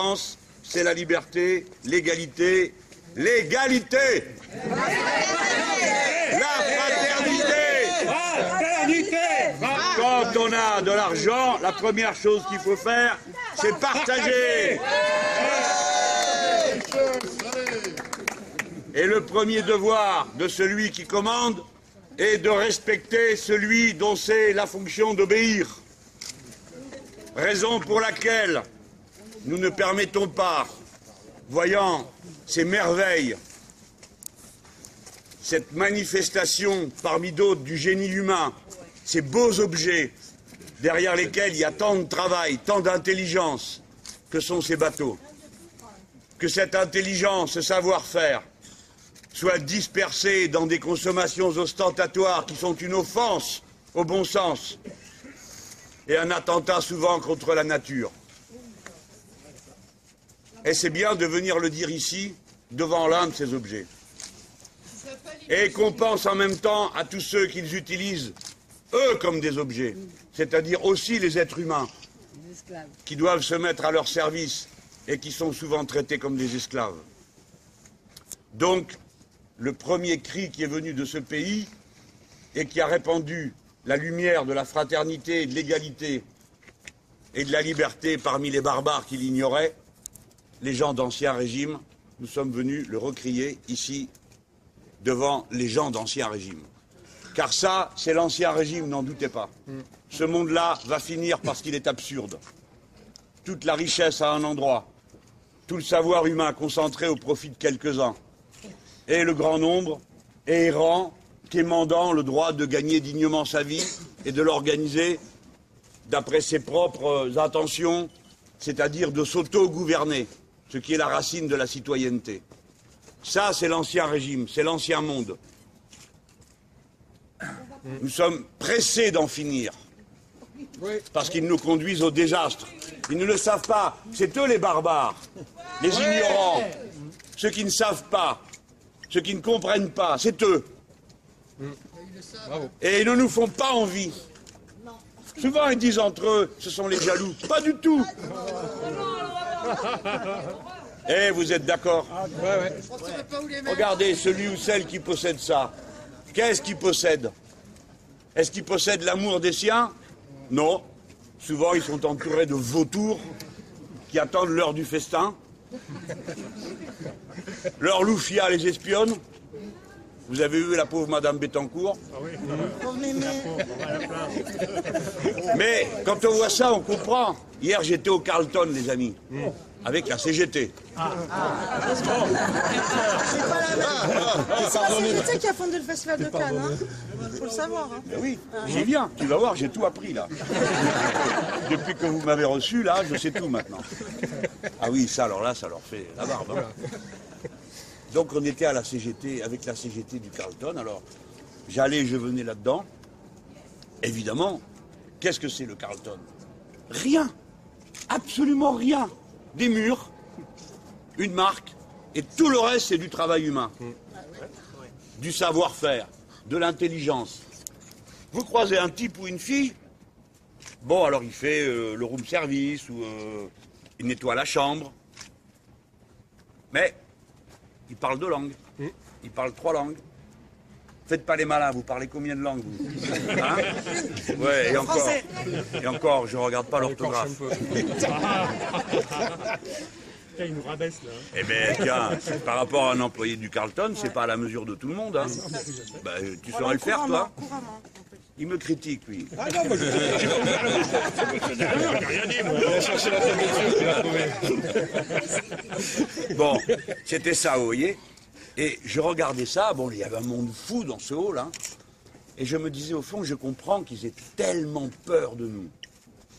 France, c'est la liberté, l'égalité, la fraternité. Quand on a de l'argent, la première chose qu'il faut faire, c'est partager. Et le premier devoir de celui qui commande est de respecter celui dont c'est la fonction d'obéir. Raison pour laquelle nous ne permettons pas, voyant ces merveilles, cette manifestation parmi d'autres du génie humain, ces beaux objets derrière lesquels il y a tant de travail, tant d'intelligence que sont ces bateaux, que cette intelligence, ce savoir-faire, soit dispersée dans des consommations ostentatoires qui sont une offense au bon sens et un attentat souvent contre la nature. Et c'est bien de venir le dire ici, devant l'un de ces objets. Et qu'on pense en même temps à tous ceux qu'ils utilisent, eux, comme des objets, c'est-à-dire aussi les êtres humains, qui doivent se mettre à leur service et qui sont souvent traités comme des esclaves. Donc, le premier cri qui est venu de ce pays et qui a répandu la lumière de la fraternité, de l'égalité et de la liberté parmi les barbares qui l'ignoraient, les gens d'Ancien Régime, nous sommes venus le recrier ici, devant les gens d'Ancien Régime. Car ça, c'est l'Ancien Régime, n'en doutez pas. Ce monde-là va finir parce qu'il est absurde. Toute la richesse à un endroit, tout le savoir humain concentré au profit de quelques-uns, et le grand nombre, errant, quémandant le droit de gagner dignement sa vie et de l'organiser d'après ses propres intentions, c'est-à-dire de s'auto-gouverner. Ce qui est la racine de la citoyenneté. Ça, c'est l'Ancien Régime, c'est l'Ancien Monde. Nous sommes pressés d'en finir, parce qu'ils nous conduisent au désastre. Ils ne le savent pas, c'est eux les barbares, les ignorants, ceux qui ne savent pas, ceux qui ne comprennent pas, c'est eux. Et ils ne nous font pas envie. Souvent, ils disent entre eux, ce sont les jaloux. Pas du tout. Eh, vous êtes d'accord? Regardez, celui ou celle qui possède ça, qu'est-ce qu'il possède? Est-ce qu'il possède l'amour des siens? Non. Souvent, ils sont entourés de vautours qui attendent l'heure du festin. Leur loufia les espionne. Vous avez vu la pauvre Madame Bettencourt? Mais quand on voit ça, on comprend. Hier, j'étais au Carlton, les amis, avec la CGT. C'est pas la CGT qui a fondé le festival de Cannes, hein. Faut le savoir. Hein. Ben oui, j'y viens. Tu vas voir, j'ai tout appris, là. Depuis que vous m'avez reçu, là, je sais tout, maintenant. Ah oui, ça, alors là, ça leur fait la barbe. Hein. Donc on était à la CGT, avec la CGT du Carlton, alors j'allais, je venais là-dedans. Évidemment, qu'est-ce que c'est le Carlton? Rien, absolument rien. Des murs, une marque, et tout le reste c'est du travail humain, du savoir-faire, de l'intelligence. Vous croisez un type ou une fille, bon alors il fait le room service, ou il nettoie la chambre, mais... il parle deux langues. Il parle trois langues. Faites pas les malins, vous parlez combien de langues vous? Hein? Ouais, et encore, je regarde pas l'orthographe. Il nous rabaisse là. Eh bien, tiens, par rapport à un employé du Carlton, c'est pas à la mesure de tout le monde. Hein. Bah, tu saurais le faire, toi. Il me critique, lui. Ah non, moi je n'ai rien dit, moi. On a cherché la tête de tu l'as trouvé. Bon, c'était ça, vous voyez. Et je regardais ça, bon, il y avait un monde fou dans ce hall, hein. Et je me disais, au fond, je comprends qu'ils aient tellement peur de nous.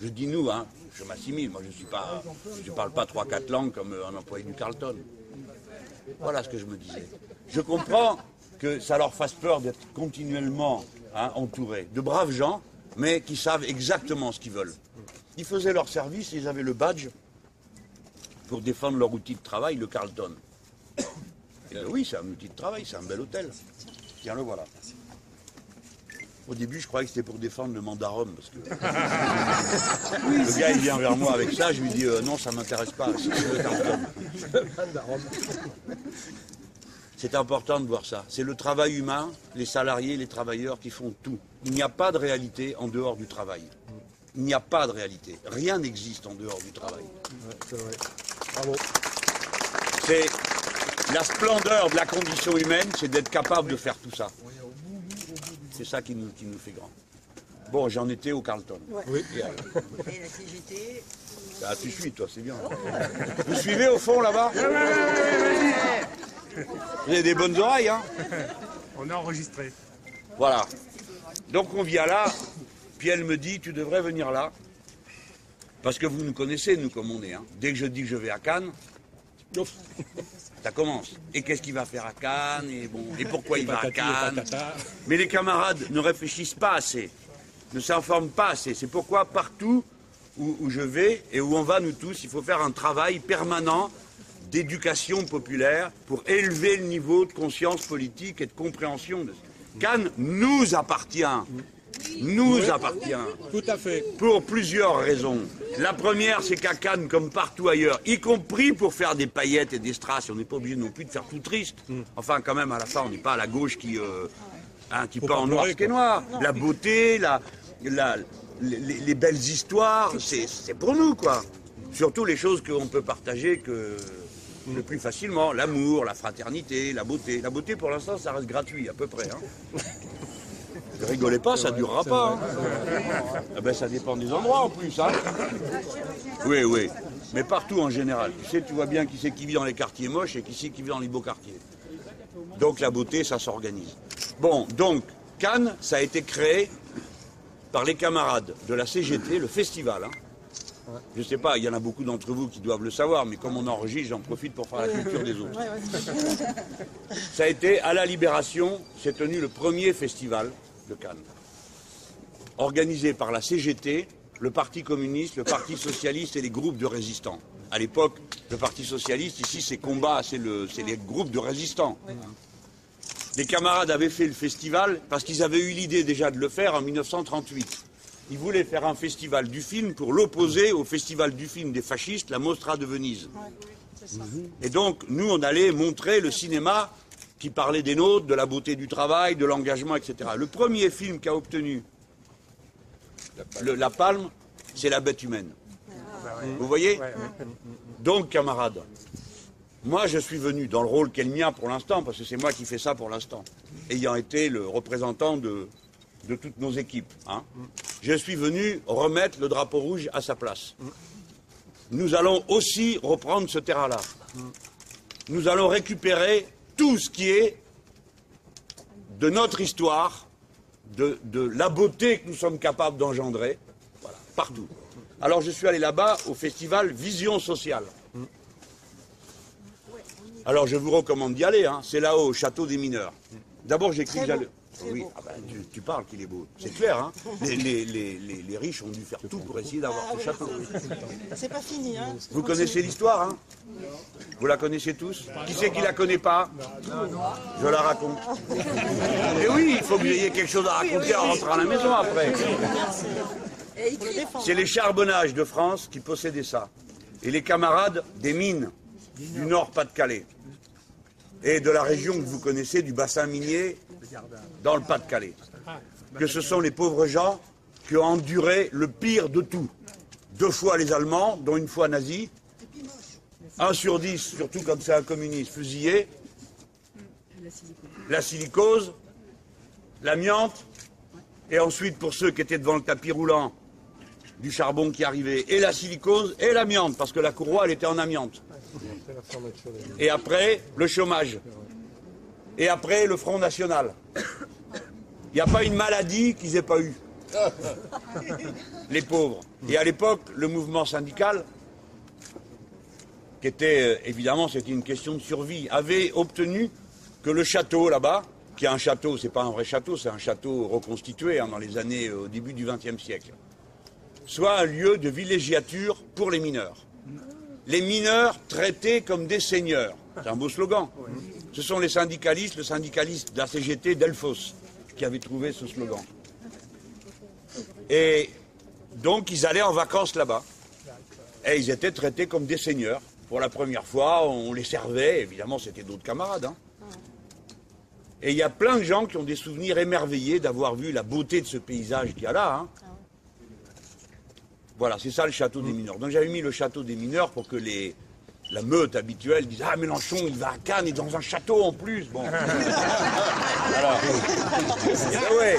Je dis nous, hein, je m'assimile, moi je parle pas 3-4 langues comme un employé du Carlton. Voilà ce que je me disais. Je comprends que ça leur fasse peur d'être continuellement... hein, entourés de braves gens, mais qui savent exactement ce qu'ils veulent. Ils faisaient leur service, ils avaient le badge pour défendre leur outil de travail, le Carlton. Et oui, c'est un outil de travail, c'est un bel hôtel. Tiens, le voilà. Au début, je croyais que c'était pour défendre le mandarum, parce que le gars, il vient vers moi avec ça, je lui dis non, ça ne m'intéresse pas, c'est le mandarum. C'est important de voir ça. C'est le travail humain, les salariés, les travailleurs qui font tout. Il n'y a pas de réalité en dehors du travail. Il n'y a pas de réalité. Rien n'existe en dehors du travail. Ouais, c'est vrai. Bravo. C'est la splendeur de la condition humaine, c'est d'être capable de faire tout ça. C'est ça qui nous fait grand. Bon, j'en étais au Carlton. Ouais. Oui. Et la CGT. Ah, tu suis, toi, c'est bien. Oh, ouais. Vous suivez au fond, là-bas? Vous avez des bonnes oreilles, hein? On a enregistré. Voilà. Donc, on vient là. Piel me dit, tu devrais venir là. Parce que vous nous connaissez, nous, comme on est. Hein. Dès que je dis que je vais à Cannes, ouf, ça commence. Et qu'est-ce qu'il va faire à Cannes? Et, bon, et pourquoi il va à Cannes? Mais les camarades ne réfléchissent pas assez, ne s'informent pas assez. C'est pourquoi partout où je vais et où on va nous tous, il faut faire un travail permanent d'éducation populaire pour élever le niveau de conscience politique et de compréhension. Cannes nous appartient. Nous appartient. Tout à fait. Pour plusieurs raisons. La première, c'est qu'à Cannes, comme partout ailleurs, y compris pour faire des paillettes et des strass, on n'est pas obligé non plus de faire tout triste. Enfin, quand même, à la fin, on n'est pas à la gauche qui peint en noir ce qui est noir. La beauté, les belles histoires, c'est pour nous, quoi. Surtout les choses qu'on peut partager que le plus facilement. L'amour, la fraternité, la beauté. La beauté, pour l'instant, ça reste gratuit, à peu près. Hein. Ne rigolez pas, ça ne durera pas. Hein. Ah ben, ça dépend des endroits en plus. Hein. Oui, oui. Mais partout en général. Tu sais, tu vois bien qui c'est qui vit dans les quartiers moches et qui c'est qui vit dans les beaux quartiers. Donc la beauté, ça s'organise. Bon, donc, Cannes, ça a été créé par les camarades de la CGT, le festival. Hein. Je ne sais pas, il y en a beaucoup d'entre vous qui doivent le savoir, mais comme on enregistre, j'en profite pour faire la culture des autres. Ça a été, à la Libération, s'est tenu le premier festival de Cannes, organisé par la CGT, le Parti communiste, le Parti socialiste et les groupes de résistants. À l'époque, le Parti socialiste, ici, c'est combat, c'est les groupes de résistants. Les camarades avaient fait le festival parce qu'ils avaient eu l'idée déjà de le faire en 1938. Ils voulaient faire un festival du film pour l'opposer au festival du film des fascistes, la Mostra de Venise. Et donc, nous, on allait montrer le cinéma qui parlait des nôtres, de la beauté du travail, de l'engagement, etc. Le premier film qu'a obtenu la Palme, c'est La Bête Humaine. Vous voyez? Donc, camarades, moi, je suis venu dans le rôle qu'est le mien pour l'instant, parce que c'est moi qui fais ça pour l'instant, ayant été le représentant de toutes nos équipes. Hein. Je suis venu remettre le drapeau rouge à sa place. Nous allons aussi reprendre ce terrain-là. Nous allons récupérer tout ce qui est de notre histoire, de la beauté que nous sommes capables d'engendrer, voilà, partout. Alors je suis allé là-bas au festival Vision Sociale. Alors je vous recommande d'y aller, hein. C'est là-haut, au château des mineurs. D'abord j'ai cru que j'allais... Oui, ah ben, tu parles qu'il est beau, c'est clair, hein. Les riches ont dû faire tout pour essayer d'avoir ce château. C'est pas fini, hein. Vous connaissez l'histoire, hein? Vous la connaissez tous? Qui c'est qui la connaît pas? Je la raconte. Et oui, il faut que j'aie quelque chose à raconter en rentrant à la maison après. C'est les charbonnages de France qui possédaient ça. Et les camarades des mines du Nord-Pas-de-Calais. Et de la région que vous connaissez, du bassin minier, dans le Pas-de-Calais. Que ce sont les pauvres gens qui ont enduré le pire de tout. 2 fois les Allemands, dont 1 fois nazis. 1 sur 10, surtout quand c'est un communiste, fusillé. La silicose, l'amiante. Et ensuite, pour ceux qui étaient devant le tapis roulant, du charbon qui arrivait. Et la silicose et l'amiante, parce que la courroie, elle était en amiante. Et après, le chômage. Et après, le Front National. Il n'y a pas une maladie qu'ils n'aient pas eue. Les pauvres. Et à l'époque, le mouvement syndical, qui était, évidemment, c'était une question de survie, avait obtenu que le château, là-bas, qui est un château, c'est pas un vrai château, c'est un château reconstitué hein, dans les années, au début du XXe siècle, soit un lieu de villégiature pour les mineurs. Les mineurs traités comme des seigneurs. C'est un beau slogan. Ce sont les syndicalistes, le syndicaliste de la CGT, Delphos, qui avait trouvé ce slogan. Et donc, ils allaient en vacances là-bas. Et ils étaient traités comme des seigneurs. Pour la première fois, on les servait. Évidemment, c'était d'autres camarades. Hein. Et il y a plein de gens qui ont des souvenirs émerveillés d'avoir vu la beauté de ce paysage qu'il y a là. Hein. Voilà, c'est ça le château des mineurs. Donc j'avais mis le château des mineurs pour que la meute habituelle dise « Ah, Mélenchon, il va à Cannes et dans un château en plus !» Bon. Alors, ouais.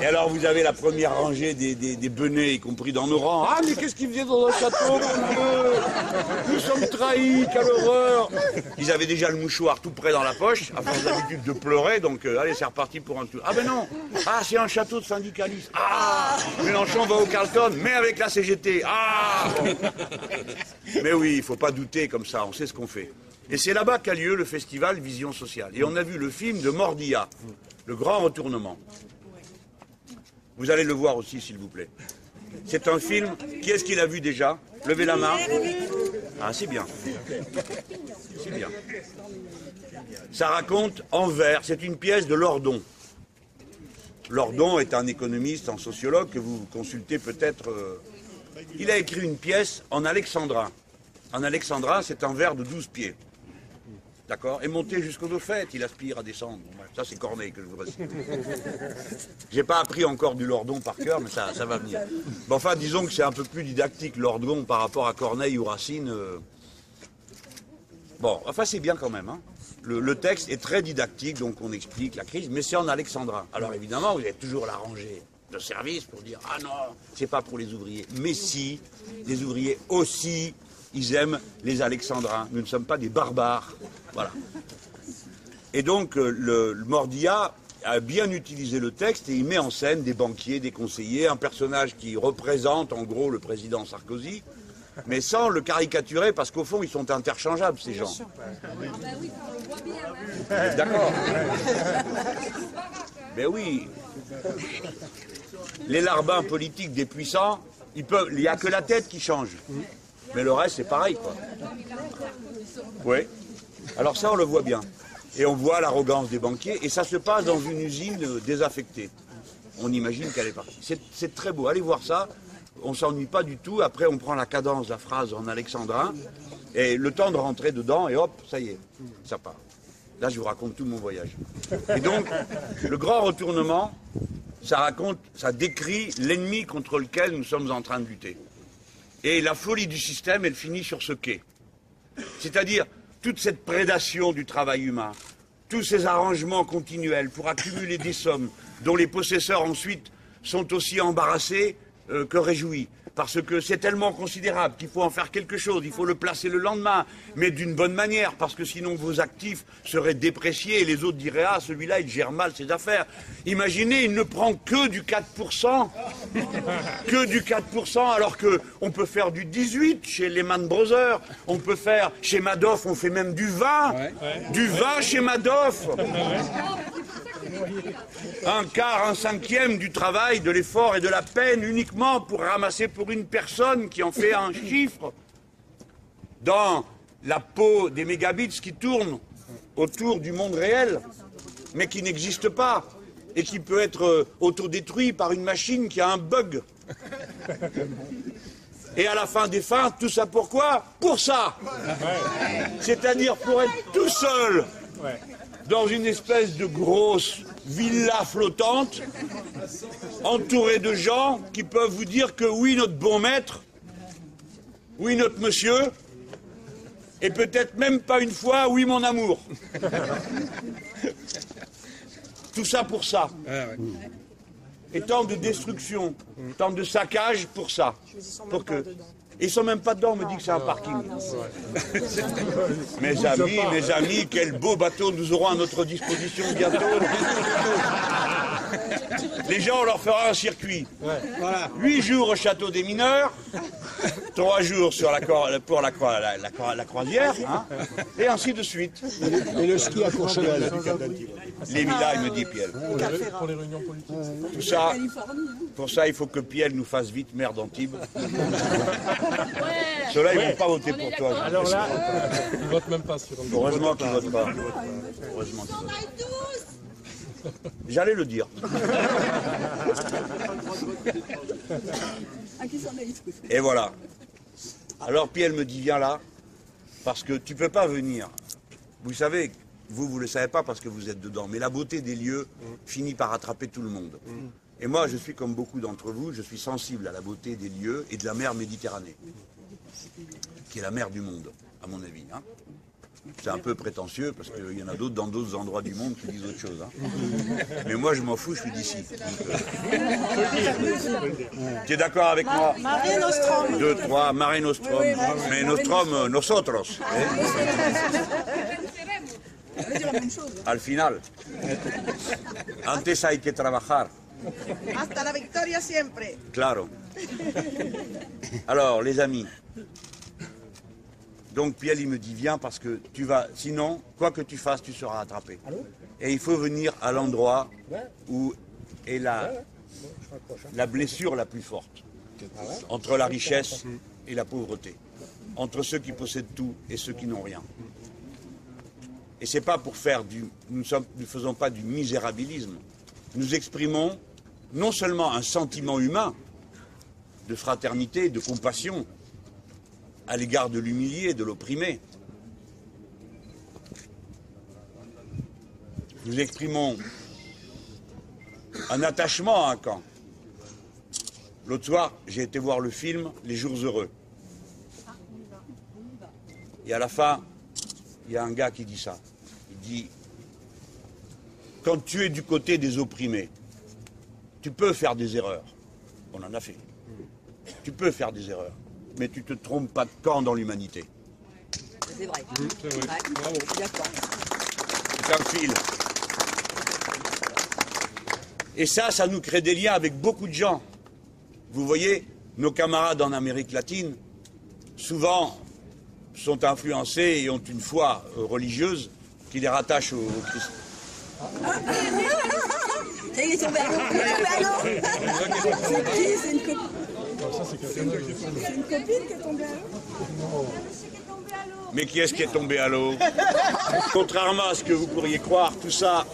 Et alors vous avez la première rangée des benets, y compris dans nos rangs. « Ah, mais qu'est-ce qu'il faisait dans un château, mon Dieu ? Nous sommes trahis, quelle horreur !» Ils avaient déjà le mouchoir tout près dans la poche, à force d'habitude de pleurer, donc allez, c'est reparti pour un tour. « Ah ben non ! Ah, c'est un château de syndicalistes !»« Ah, Mélenchon va au Carlton, mais avec la CGT !» Ah bon. Mais oui, il faut pas douter comme ça, on sait ce qu'on fait. Et c'est là-bas qu'a lieu le festival Vision Sociale. Et on a vu le film de Mordilla, Le Grand Retournement. Vous allez le voir aussi, s'il vous plaît. C'est un film... Qui est-ce qui l'a vu déjà? Levez la main. Ah, c'est bien. C'est bien. Ça raconte en vers. C'est une pièce de Lordon. Lordon est un économiste, un sociologue que vous consultez peut-être. Il a écrit une pièce en alexandrin. En alexandrin, c'est un vers de 12 pieds. D'accord. Et monter jusqu'au Dauphète, il aspire à descendre. Ça, c'est Corneille que je voudrais citer. J'ai pas appris encore du Lordon par cœur, mais ça va venir. Bon, enfin, disons que c'est un peu plus didactique, Lordon, par rapport à Corneille ou Racine. Bon, enfin, c'est bien quand même. Hein. Le texte est très didactique, donc on explique la crise, mais c'est en alexandrin. Alors, évidemment, vous avez toujours la rangée de service pour dire « Ah non, c'est pas pour les ouvriers ». Mais si, les ouvriers aussi... Ils aiment les alexandrins. Nous ne sommes pas des barbares. Voilà. Et donc, le Mordilla a bien utilisé le texte et il met en scène des banquiers, des conseillers, un personnage qui représente en gros le président Sarkozy, mais sans le caricaturer parce qu'au fond, ils sont interchangeables, ces gens. D'accord. Mais oui. Les larbins politiques des puissants, il n'y a que la tête qui change. Mais le reste, c'est pareil, quoi. Oui. Alors ça, on le voit bien. Et on voit l'arrogance des banquiers. Et ça se passe dans une usine désaffectée. On imagine qu'elle est partie. C'est très beau. Allez voir ça. On ne s'ennuie pas du tout. Après, on prend la cadence de la phrase en alexandrin. Et le temps de rentrer dedans. Et hop, ça y est. Ça part. Là, je vous raconte tout mon voyage. Et donc, le grand retournement, ça décrit l'ennemi contre lequel nous sommes en train de lutter. Et la folie du système, elle finit sur ce quai. C'est-à-dire toute cette prédation du travail humain, tous ces arrangements continuels pour accumuler des sommes dont les possesseurs ensuite sont aussi embarrassés que réjouis. Parce que c'est tellement considérable qu'il faut en faire quelque chose, il faut le placer le lendemain, mais d'une bonne manière, parce que sinon vos actifs seraient dépréciés et les autres diraient « Ah, celui-là, il gère mal ses affaires ». Imaginez, il ne prend que du 4%, que du 4%, alors qu'on peut faire du 18% chez Lehman Brothers, on peut faire, chez Madoff, on fait même du 20%, du 20% chez Madoff. Un quart, un cinquième du travail, de l'effort et de la peine uniquement pour ramasser pour une personne qui en fait un chiffre dans la peau des mégabits qui tournent autour du monde réel, mais qui n'existe pas et qui peut être autodétruit par une machine qui a un bug. Et à la fin des fins, tout ça pourquoi? Pour ça! C'est-à-dire pour être tout seul dans une espèce de grosse villa flottante, entourée de gens qui peuvent vous dire que oui, notre bon maître, oui, notre monsieur, et peut-être même pas une fois, oui, mon amour. Tout ça pour ça. Et tant de destruction, tant de saccage pour ça. Pour que... Ils sont même pas dedans, on me dit que c'est un parking. Mes amis, quel beau bateau nous aurons à notre disposition bientôt. Les gens, on leur fera un circuit. 8 jours au château des mineurs, 3 jours sur la croisière, hein, et ainsi de suite. Et le ski à Courchevel. Les villas, il me dit Piel. Pour les réunions politiques. Tout ça, pour ça, il faut que Piel nous fasse vite maire d'Antibes. Ceux-là, ils ne vont pas voter pour toi. Alors là, ils ne votent même pas. Heureusement qu'ils ne votent pas. Heureusement qu'ils ne votent pas. J'allais le dire. Et voilà. Alors Piel me dit, viens là, parce que tu ne peux pas venir. Vous savez, vous ne le savez pas parce que vous êtes dedans, mais la beauté des lieux finit par attraper tout le monde. Et moi, je suis comme beaucoup d'entre vous, je suis sensible à la beauté des lieux et de la mer Méditerranée, qui est la mer du monde, à mon avis. Hein. C'est un peu prétentieux, parce qu'il y en a d'autres dans d'autres endroits du monde qui disent autre chose. Hein. Mais moi, je m'en fous, je suis d'ici. Tu es d'accord avec moi? Mare Nostrum. Deux, trois, Mare Nostrum. Mais Nostrum, nosotros. Al final. Antes hay que trabajar. Hasta la victoria siempre. Claro. Alors, les amis. Donc Piel, il me dit, viens parce que tu vas, sinon, quoi que tu fasses, tu seras attrapé. Et il faut venir à l'endroit où est la blessure la plus forte, entre la richesse et la pauvreté, entre ceux qui possèdent tout et ceux qui n'ont rien. Et c'est pas pour faire du... Nous ne faisons pas du misérabilisme. Nous exprimons non seulement un sentiment humain de fraternité, de compassion, à l'égard de l'humilié, de l'opprimé. Nous exprimons un attachement à un camp. L'autre soir, j'ai été voir le film « Les jours heureux ». Et à la fin, il y a un gars qui dit ça. Il dit « Quand tu es du côté des opprimés, tu peux faire des erreurs. » On en a fait. Tu peux faire des erreurs. Mais tu ne te trompes pas de camp dans l'humanité. C'est vrai. C'est vrai. Bravo. C'est un fil. Et ça, ça nous crée des liens avec beaucoup de gens. Vous voyez, nos camarades en Amérique latine, souvent, sont influencés et ont une foi religieuse qui les rattache au Christ. C'est une copie. C'est une copine qui est tombée à l'eau. Mais qui est-ce qui est tombé à l'eau? Contrairement à ce que vous pourriez croire, tout ça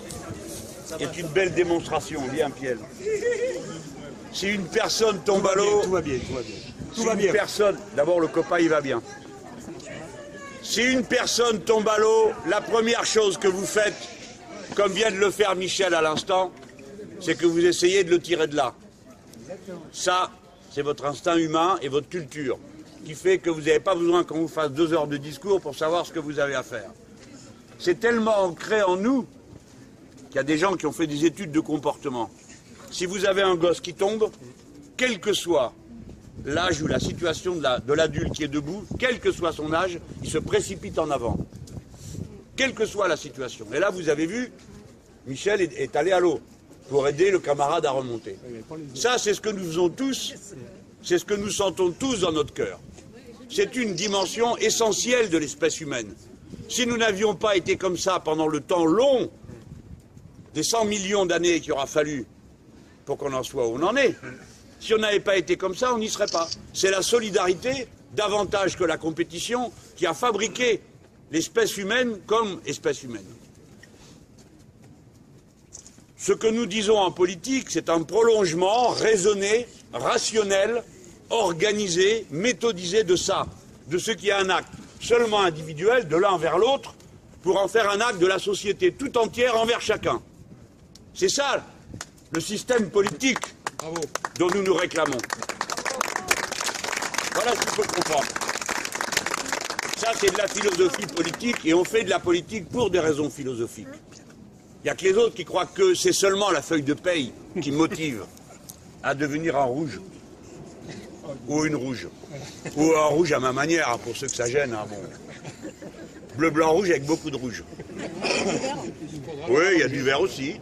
est une belle démonstration. Viens, Piel. Si une personne tombe à l'eau... Tout va bien, tout va bien. Tout va bien. Personne... D'abord, le copain, il va bien. Si une personne tombe à l'eau, la première chose que vous faites, comme vient de le faire Michel à l'instant, c'est que vous essayez de le tirer de là. Ça... C'est votre instinct humain et votre culture qui fait que vous n'avez pas besoin qu'on vous fasse 2 heures de discours pour savoir ce que vous avez à faire. C'est tellement ancré en nous qu'il y a des gens qui ont fait des études de comportement. Si vous avez un gosse qui tombe, quel que soit l'âge ou la situation de l'adulte qui est debout, quel que soit son âge, il se précipite en avant. Quelle que soit la situation. Et là, vous avez vu, Michel est allé à l'eau pour aider le camarade à remonter. Ça, c'est ce que nous faisons tous, c'est ce que nous sentons tous dans notre cœur. C'est une dimension essentielle de l'espèce humaine. Si nous n'avions pas été comme ça pendant le temps long, des 100 millions d'années qu'il aura fallu pour qu'on en soit où on en est, si on n'avait pas été comme ça, on n'y serait pas. C'est la solidarité, davantage que la compétition, qui a fabriqué l'espèce humaine comme espèce humaine. Ce que nous disons en politique, c'est un prolongement raisonné, rationnel, organisé, méthodisé de ça, de ce qui est un acte seulement individuel, de l'un vers l'autre, pour en faire un acte de la société tout entière envers chacun. C'est ça, le système politique dont nous nous réclamons. Voilà ce qu'il faut comprendre. Ça, c'est de la philosophie politique, et on fait de la politique pour des raisons philosophiques. Il n'y a que les autres qui croient que c'est seulement la feuille de paye qui motive à devenir un rouge, ou une rouge, ou un rouge à ma manière, pour ceux que ça gêne. Hein, bon. Bleu, blanc, rouge avec beaucoup de rouge. Oui, il y a du vert aussi.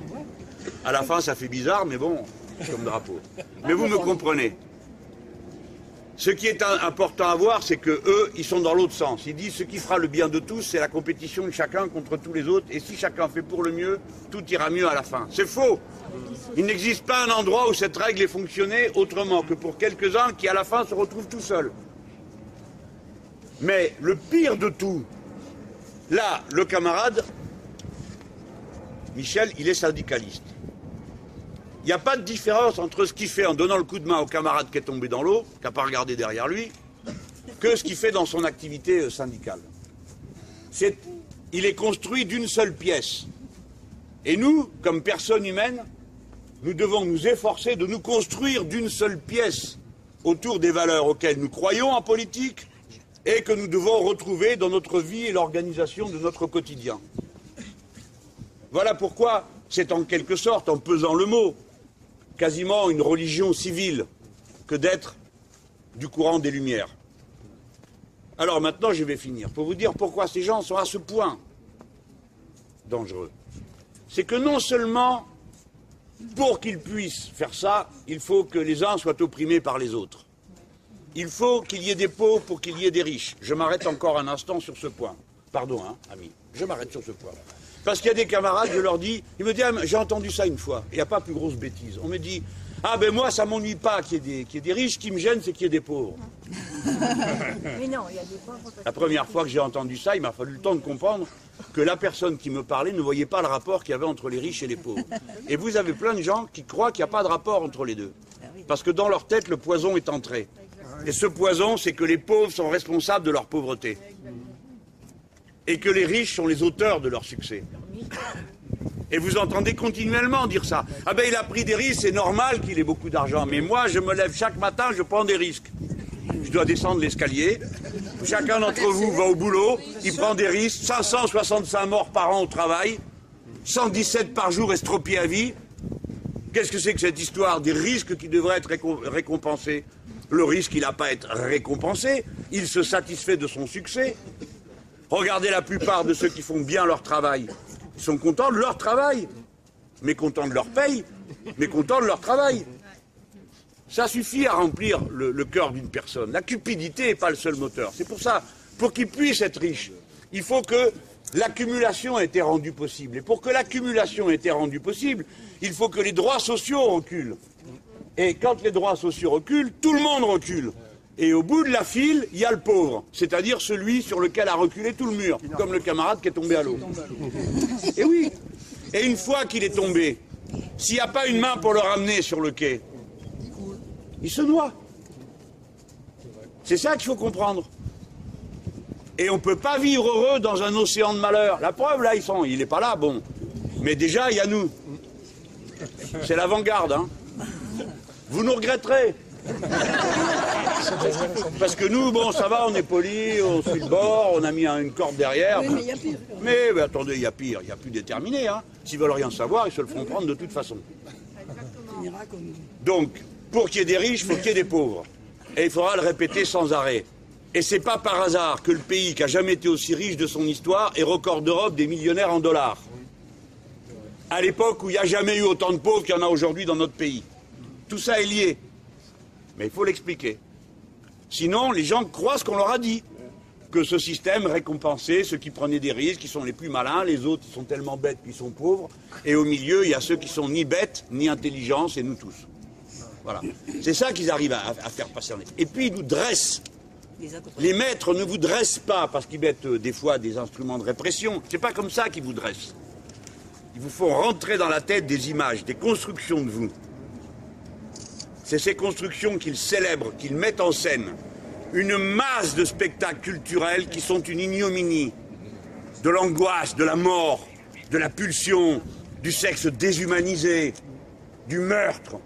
À la fin, ça fait bizarre, mais bon, comme drapeau. Mais vous me comprenez. Ce qui est important à voir, c'est qu'eux, ils sont dans l'autre sens. Ils disent ce qui fera le bien de tous, c'est la compétition de chacun contre tous les autres. Et si chacun fait pour le mieux, tout ira mieux à la fin. C'est faux. Il n'existe pas un endroit où cette règle ait fonctionné autrement que pour quelques-uns qui, à la fin, se retrouvent tout seuls. Mais le pire de tout, là, le camarade, Michel, il est syndicaliste. Il n'y a pas de différence entre ce qu'il fait en donnant le coup de main au camarade qui est tombé dans l'eau, qui n'a pas regardé derrière lui, que ce qu'il fait dans son activité syndicale. Il est construit d'une seule pièce. Et nous, comme personnes humaines, nous devons nous efforcer de nous construire d'une seule pièce autour des valeurs auxquelles nous croyons en politique et que nous devons retrouver dans notre vie et l'organisation de notre quotidien. Voilà pourquoi c'est en quelque sorte, en pesant le mot, quasiment une religion civile que d'être du courant des Lumières. Alors maintenant, je vais finir pour vous dire pourquoi ces gens sont à ce point dangereux. C'est que non seulement, pour qu'ils puissent faire ça, il faut que les uns soient opprimés par les autres. Il faut qu'il y ait des pauvres pour qu'il y ait des riches. Je m'arrête encore un instant sur ce point. Pardon, hein, ami, je m'arrête sur ce point. Parce qu'il y a des camarades, je leur dis, ils me disent, ah, j'ai entendu ça une fois, il n'y a pas plus grosse bêtise. On me dit, ah ben moi ça m'ennuie pas qu'il y ait des riches, ce qui me gêne c'est qu'il y ait des pauvres. Mais non, il y a des pauvres. La première fois que j'ai entendu ça, il m'a fallu le temps de comprendre que la personne qui me parlait ne voyait pas le rapport qu'il y avait entre les riches et les pauvres. Et vous avez plein de gens qui croient qu'il n'y a pas de rapport entre les deux. Parce que dans leur tête, le poison est entré. Et ce poison, c'est que les pauvres sont responsables de leur pauvreté. Et que les riches sont les auteurs de leur succès. Et vous entendez continuellement dire ça. Ah ben il a pris des risques, c'est normal qu'il ait beaucoup d'argent. Mais moi, je me lève chaque matin, je prends des risques. Je dois descendre l'escalier. Chacun d'entre vous va au boulot, il prend des risques. 565 morts par an au travail, 117 par jour estropiés à vie. Qu'est-ce que c'est que cette histoire des risques qui devraient être récompensés? Le risque, il n'a pas à être récompensé. Il se satisfait de son succès. Regardez la plupart de ceux qui font bien leur travail. Ils sont contents de leur travail, mais contents de leur paye, mais contents de leur travail. Ça suffit à remplir le cœur d'une personne. La cupidité n'est pas le seul moteur. C'est pour ça, pour qu'il puisse être riche, il faut que l'accumulation ait été rendue possible. Et pour que l'accumulation ait été rendue possible, il faut que les droits sociaux reculent. Et quand les droits sociaux reculent, tout le monde recule. Et au bout de la file, il y a le pauvre, c'est-à-dire celui sur lequel a reculé tout le mur, comme le camarade qui est tombé à l'eau. Et oui. Et une fois qu'il est tombé, s'il n'y a pas une main pour le ramener sur le quai, il se noie. C'est ça qu'il faut comprendre. Et on ne peut pas vivre heureux dans un océan de malheur. La preuve, là, il n'est pas là, bon. Mais déjà, il y a nous. C'est l'avant-garde, hein. Vous nous regretterez. Parce que nous, bon, ça va, on est poli, on suit le bord, on a mis une corde derrière. Oui, mais il y a pire. Mais attendez, il y a pire, il n'y a plus déterminé. Hein. S'ils veulent rien savoir, ils se le feront prendre de toute façon. Donc, pour qu'il y ait des riches, il faut qu'il y ait des pauvres. Et il faudra le répéter sans arrêt. Et c'est pas par hasard que le pays qui n'a jamais été aussi riche de son histoire est record d'Europe des millionnaires en dollars. À l'époque où il n'y a jamais eu autant de pauvres qu'il y en a aujourd'hui dans notre pays. Tout ça est lié. Mais il faut l'expliquer. Sinon, les gens croient ce qu'on leur a dit, que ce système récompensait ceux qui prenaient des risques, qui sont les plus malins, les autres sont tellement bêtes qu'ils sont pauvres, et au milieu, il y a ceux qui sont ni bêtes, ni intelligents, c'est nous tous. Voilà. C'est ça qu'ils arrivent à faire passer. Et puis, ils nous dressent. Les maîtres ne vous dressent pas, parce qu'ils mettent des fois des instruments de répression. C'est pas comme ça qu'ils vous dressent. Ils vous font rentrer dans la tête des images, des constructions de vous. C'est ces constructions qu'ils célèbrent, qu'ils mettent en scène. Une masse de spectacles culturels qui sont une ignominie. De l'angoisse, de la mort, de la pulsion, du sexe déshumanisé, du meurtre.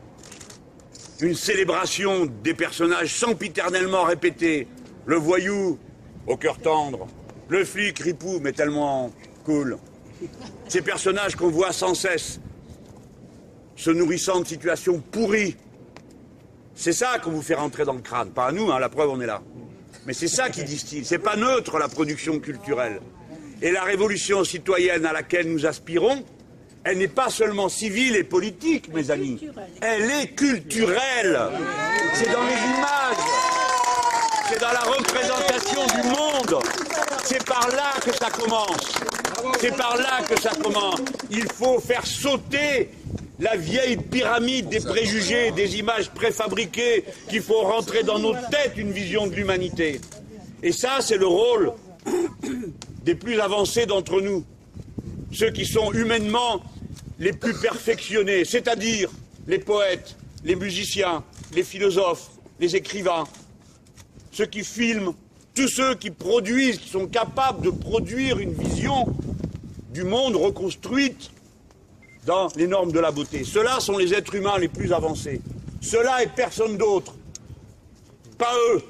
Une célébration des personnages sempiternellement répétés. Le voyou, au cœur tendre. Le flic, ripou, mais tellement cool. Ces personnages qu'on voit sans cesse, se nourrissant de situations pourries. C'est ça qu'on vous fait rentrer dans le crâne, pas à nous, hein, la preuve on est là. Mais c'est ça qui distille, c'est pas neutre la production culturelle. Et la révolution citoyenne à laquelle nous aspirons, elle n'est pas seulement civile et politique, mes amis. Elle est culturelle. C'est dans les images, c'est dans la représentation du monde. C'est par là que ça commence. C'est par là que ça commence. Il faut faire sauter la vieille pyramide des préjugés, des images préfabriquées qu'il faut rentrer dans nos têtes une vision de l'humanité. Et ça, c'est le rôle des plus avancés d'entre nous. Ceux qui sont humainement les plus perfectionnés, c'est-à-dire les poètes, les musiciens, les philosophes, les écrivains, ceux qui filment, tous ceux qui produisent, qui sont capables de produire une vision du monde reconstruite dans les normes de la beauté. Ceux-là sont les êtres humains les plus avancés. Ceux-là et personne d'autre. Pas eux.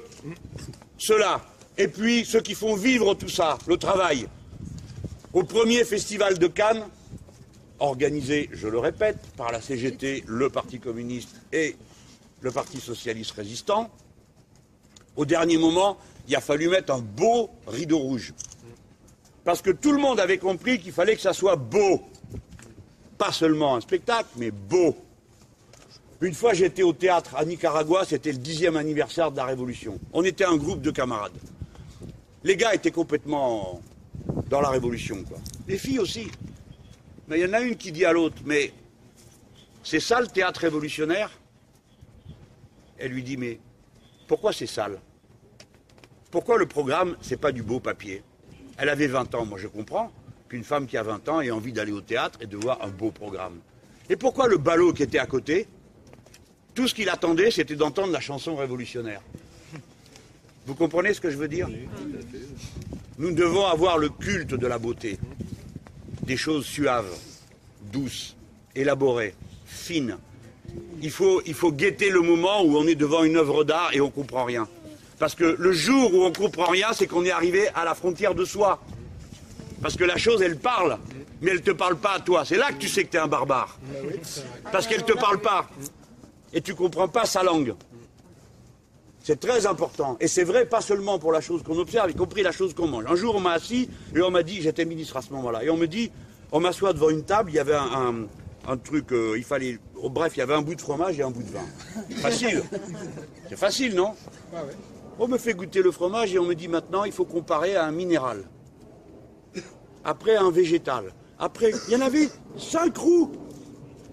Ceux-là. Et puis ceux qui font vivre tout ça, le travail. Au premier festival de Cannes, organisé, je le répète, par la CGT, le Parti communiste et le Parti socialiste résistant, au dernier moment, il a fallu mettre un beau rideau rouge. Parce que tout le monde avait compris qu'il fallait que ça soit beau. Pas seulement un spectacle, mais beau. Une fois, j'étais au théâtre à Nicaragua, c'était le 10e anniversaire de la Révolution. On était un groupe de camarades. Les gars étaient complètement dans la Révolution, quoi. Les filles aussi. Mais il y en a une qui dit à l'autre, mais c'est ça le théâtre révolutionnaire? Elle lui dit, mais pourquoi c'est sale? Pourquoi le programme, c'est pas du beau papier? Elle avait 20 ans, moi je comprends qu'une femme qui a 20 ans ait envie d'aller au théâtre et de voir un beau programme. Et pourquoi le ballot qui était à côté, tout ce qu'il attendait, c'était d'entendre la chanson révolutionnaire? Vous comprenez ce que je veux dire? Nous devons avoir le culte de la beauté, des choses suaves, douces, élaborées, fines. Il faut guetter le moment où on est devant une œuvre d'art et on ne comprend rien. Parce que le jour où on ne comprend rien, c'est qu'on est arrivé à la frontière de soi. Parce que la chose, elle parle, mais elle ne te parle pas à toi. C'est là que tu sais que tu es un barbare. Parce qu'elle ne te parle pas. Et tu ne comprends pas sa langue. C'est très important. Et c'est vrai, pas seulement pour la chose qu'on observe, y compris la chose qu'on mange. Un jour, on m'a assis et on m'a dit, j'étais ministre à ce moment-là, et on me dit, on m'assoit devant une table, il y avait un truc, il fallait... Oh, bref, il y avait un bout de fromage et un bout de vin. Facile. C'est facile, non? On me fait goûter le fromage et on me dit maintenant, il faut comparer à un minéral. Après, à un végétal. Après, il y en avait 5 roues.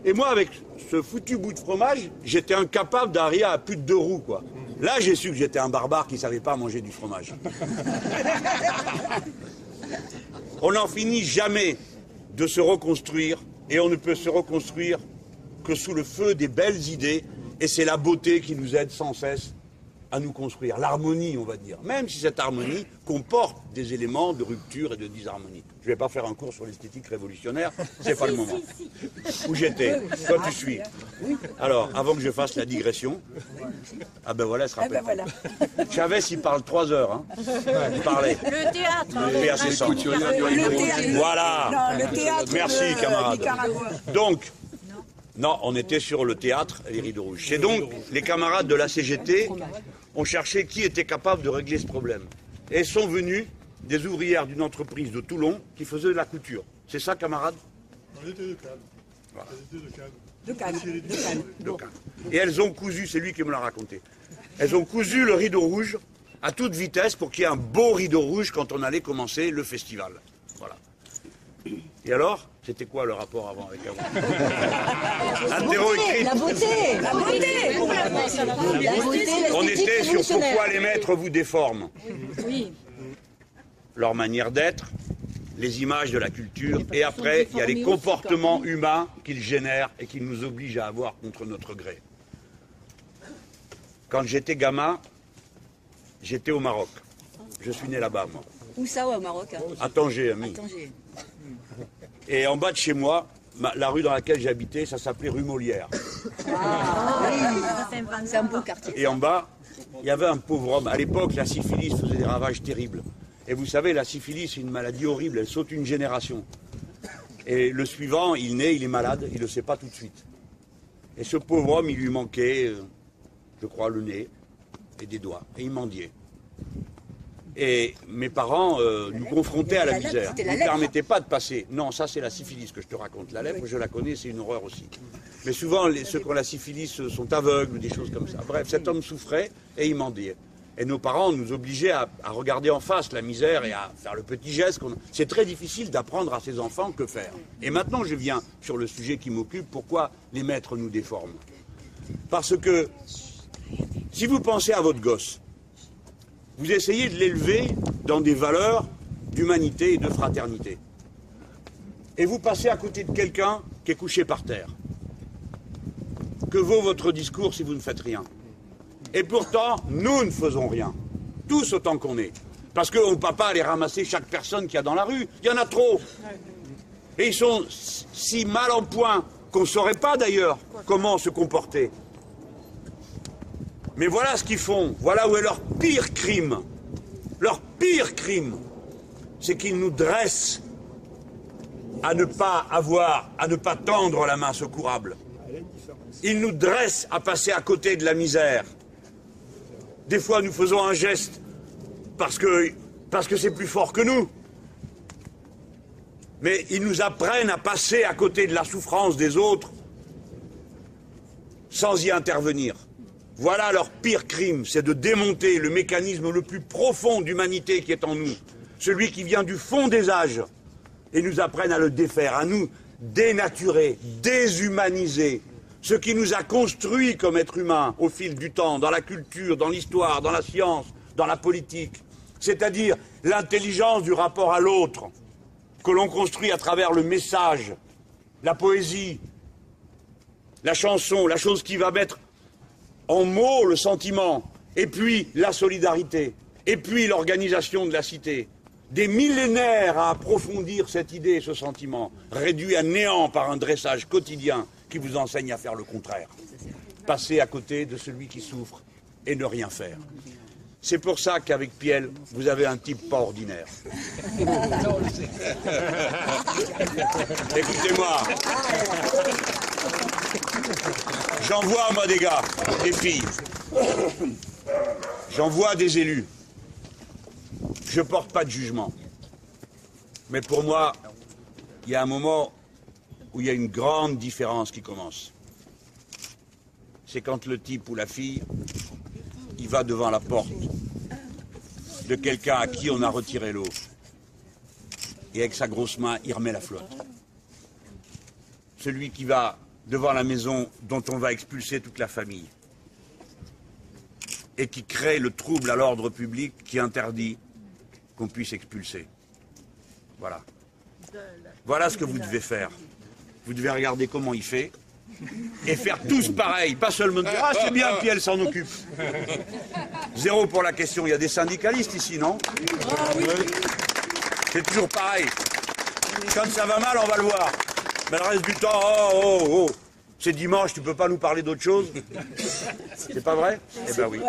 Et moi, avec ce foutu bout de fromage, j'étais incapable d'arriver à plus de 2 roues, quoi. Là, j'ai su que j'étais un barbare qui ne savait pas manger du fromage. On n'en finit jamais de se reconstruire et on ne peut se reconstruire que sous le feu des belles idées, et c'est la beauté qui nous aide sans cesse à nous construire. L'harmonie, on va dire. Même si cette harmonie comporte des éléments de rupture et de disharmonie. Je ne vais pas faire un cours sur l'esthétique révolutionnaire, c'est pas le moment. Où j'étais, toi tu suis. Alors, avant que je fasse la digression, ah ben voilà, elle se rappelle. Chavez, il parle 3 heures, hein. Il parlait. Le théâtre. Voilà. Merci, camarade. Donc, non, on était sur le théâtre, les rideaux rouges. Et donc, les camarades de la CGT ont cherché qui était capable de régler ce problème. Et sont venus des ouvrières d'une entreprise de Toulon qui faisait de la couture. C'est ça, camarades? On était de Cannes. Voilà. De Cannes. Et elles ont cousu, c'est lui qui me l'a raconté, elles ont cousu le rideau rouge à toute vitesse pour qu'il y ait un beau rideau rouge quand on allait commencer le festival. Voilà. Et alors, c'était quoi le rapport avant avec avant? La beauté. On était sur pourquoi les maîtres vous déforment. Oui. Leur manière d'être, les images de la culture, et après, il y a les comportements humains qu'ils génèrent et qu'ils nous obligent à avoir contre notre gré. Quand j'étais gamin, j'étais au Maroc. Je suis né là-bas, moi. Où ça, au Maroc? À Tanger, ami. Et en bas de chez moi, la rue dans laquelle j'habitais, ça s'appelait rue Molière. Ah, oui. C'est un beau quartier. Et en bas, il y avait un pauvre homme. À l'époque, la syphilis faisait des ravages terribles. Et vous savez, la syphilis, c'est une maladie horrible. Elle saute une génération. Et le suivant, il naît, il est malade, il ne le sait pas tout de suite. Et ce pauvre homme, il lui manquait, je crois, le nez et des doigts. Et il mendiait. Et mes parents nous confrontaient à la misère. Ils ne permettaient pas de passer. Non, ça c'est la syphilis que je te raconte. La lèpre, je la connais, c'est une horreur aussi. Mais souvent, ceux qui ont la syphilis sont aveugles, des choses comme ça. Bref, cet homme souffrait et il mendiait. Et nos parents nous obligeaient à regarder en face la misère et à faire le petit geste. C'est très difficile d'apprendre à ces enfants que faire. Et maintenant, je viens sur le sujet qui m'occupe, pourquoi les maîtres nous déforment. Parce que, si vous pensez à votre gosse, vous essayez de l'élever dans des valeurs d'humanité et de fraternité. Et vous passez à côté de quelqu'un qui est couché par terre. Que vaut votre discours si vous ne faites rien? Et pourtant, nous ne faisons rien. Tous autant qu'on est. Parce qu'on ne peut pas aller ramasser chaque personne qu'il y a dans la rue. Il y en a trop. Et ils sont si mal en point qu'on ne saurait pas d'ailleurs comment se comporter. Mais voilà ce qu'ils font. Voilà où est leur pire crime. Leur pire crime, c'est qu'ils nous dressent à ne pas avoir, à ne pas tendre la main secourable. Ils nous dressent à passer à côté de la misère. Des fois, nous faisons un geste parce que c'est plus fort que nous. Mais ils nous apprennent à passer à côté de la souffrance des autres sans y intervenir. Voilà leur pire crime, c'est de démonter le mécanisme le plus profond d'humanité qui est en nous, celui qui vient du fond des âges, et nous apprennent à le défaire, à nous dénaturer, déshumaniser. Ce qui nous a construits comme êtres humains au fil du temps, dans la culture, dans l'histoire, dans la science, dans la politique, c'est-à-dire l'intelligence du rapport à l'autre, que l'on construit à travers le message, la poésie, la chanson, la chose qui va mettre en mots le sentiment, et puis la solidarité, et puis l'organisation de la cité. Des millénaires à approfondir cette idée, ce sentiment, réduit à néant par un dressage quotidien, qui vous enseigne à faire le contraire. Passer à côté de celui qui souffre et ne rien faire. C'est pour ça qu'avec Piel, vous avez un type pas ordinaire. Écoutez-moi. J'en vois, moi, des gars, des filles. J'en vois des élus. Je porte pas de jugement. Mais pour moi, il y a un moment où il y a une grande différence qui commence. C'est quand le type ou la fille, il va devant la porte de quelqu'un à qui on a retiré l'eau. Et avec sa grosse main, il remet la flotte. Celui qui va devant la maison dont on va expulser toute la famille. Et qui crée le trouble à l'ordre public qui interdit qu'on puisse expulser. Voilà. Voilà ce que vous devez faire. Vous devez regarder comment il fait et faire tous pareil, pas seulement dire « Ah, c'est bien, Piel s'en occupe !» Zéro pour la question. Il y a des syndicalistes ici, non? C'est toujours pareil. Quand ça va mal, on va le voir. Mais le reste du temps, oh, oh, oh, c'est dimanche, tu peux pas nous parler d'autre chose? C'est pas vrai? Eh ben oui.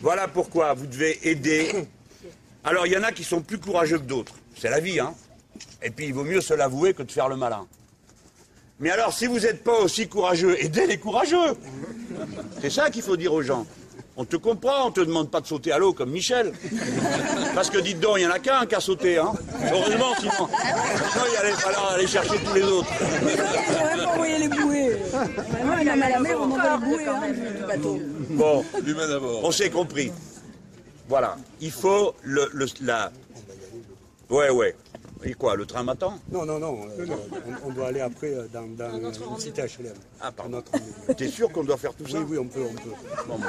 Voilà pourquoi vous devez aider. Alors, il y en a qui sont plus courageux que d'autres. C'est la vie, hein? Et puis il vaut mieux se l'avouer que de faire le malin. Mais alors si vous n'êtes pas aussi courageux, aidez les courageux. C'est ça qu'il faut dire aux gens. On te comprend, on ne te demande pas de sauter à l'eau comme Michel. Parce que dites donc, il n'y en a qu'un qui a sauté. Hein. Heureusement, sinon il allait falloir aller chercher tous les autres. Bon, on s'est compris. Voilà, il faut la... Ouais, ouais. Et quoi, le train m'attend? Non, non, non, on doit aller après dans une cité HLM. Ah, pardon. T'es sûr qu'on doit faire tout ça? Oui, oui, on peut. Bon, bon.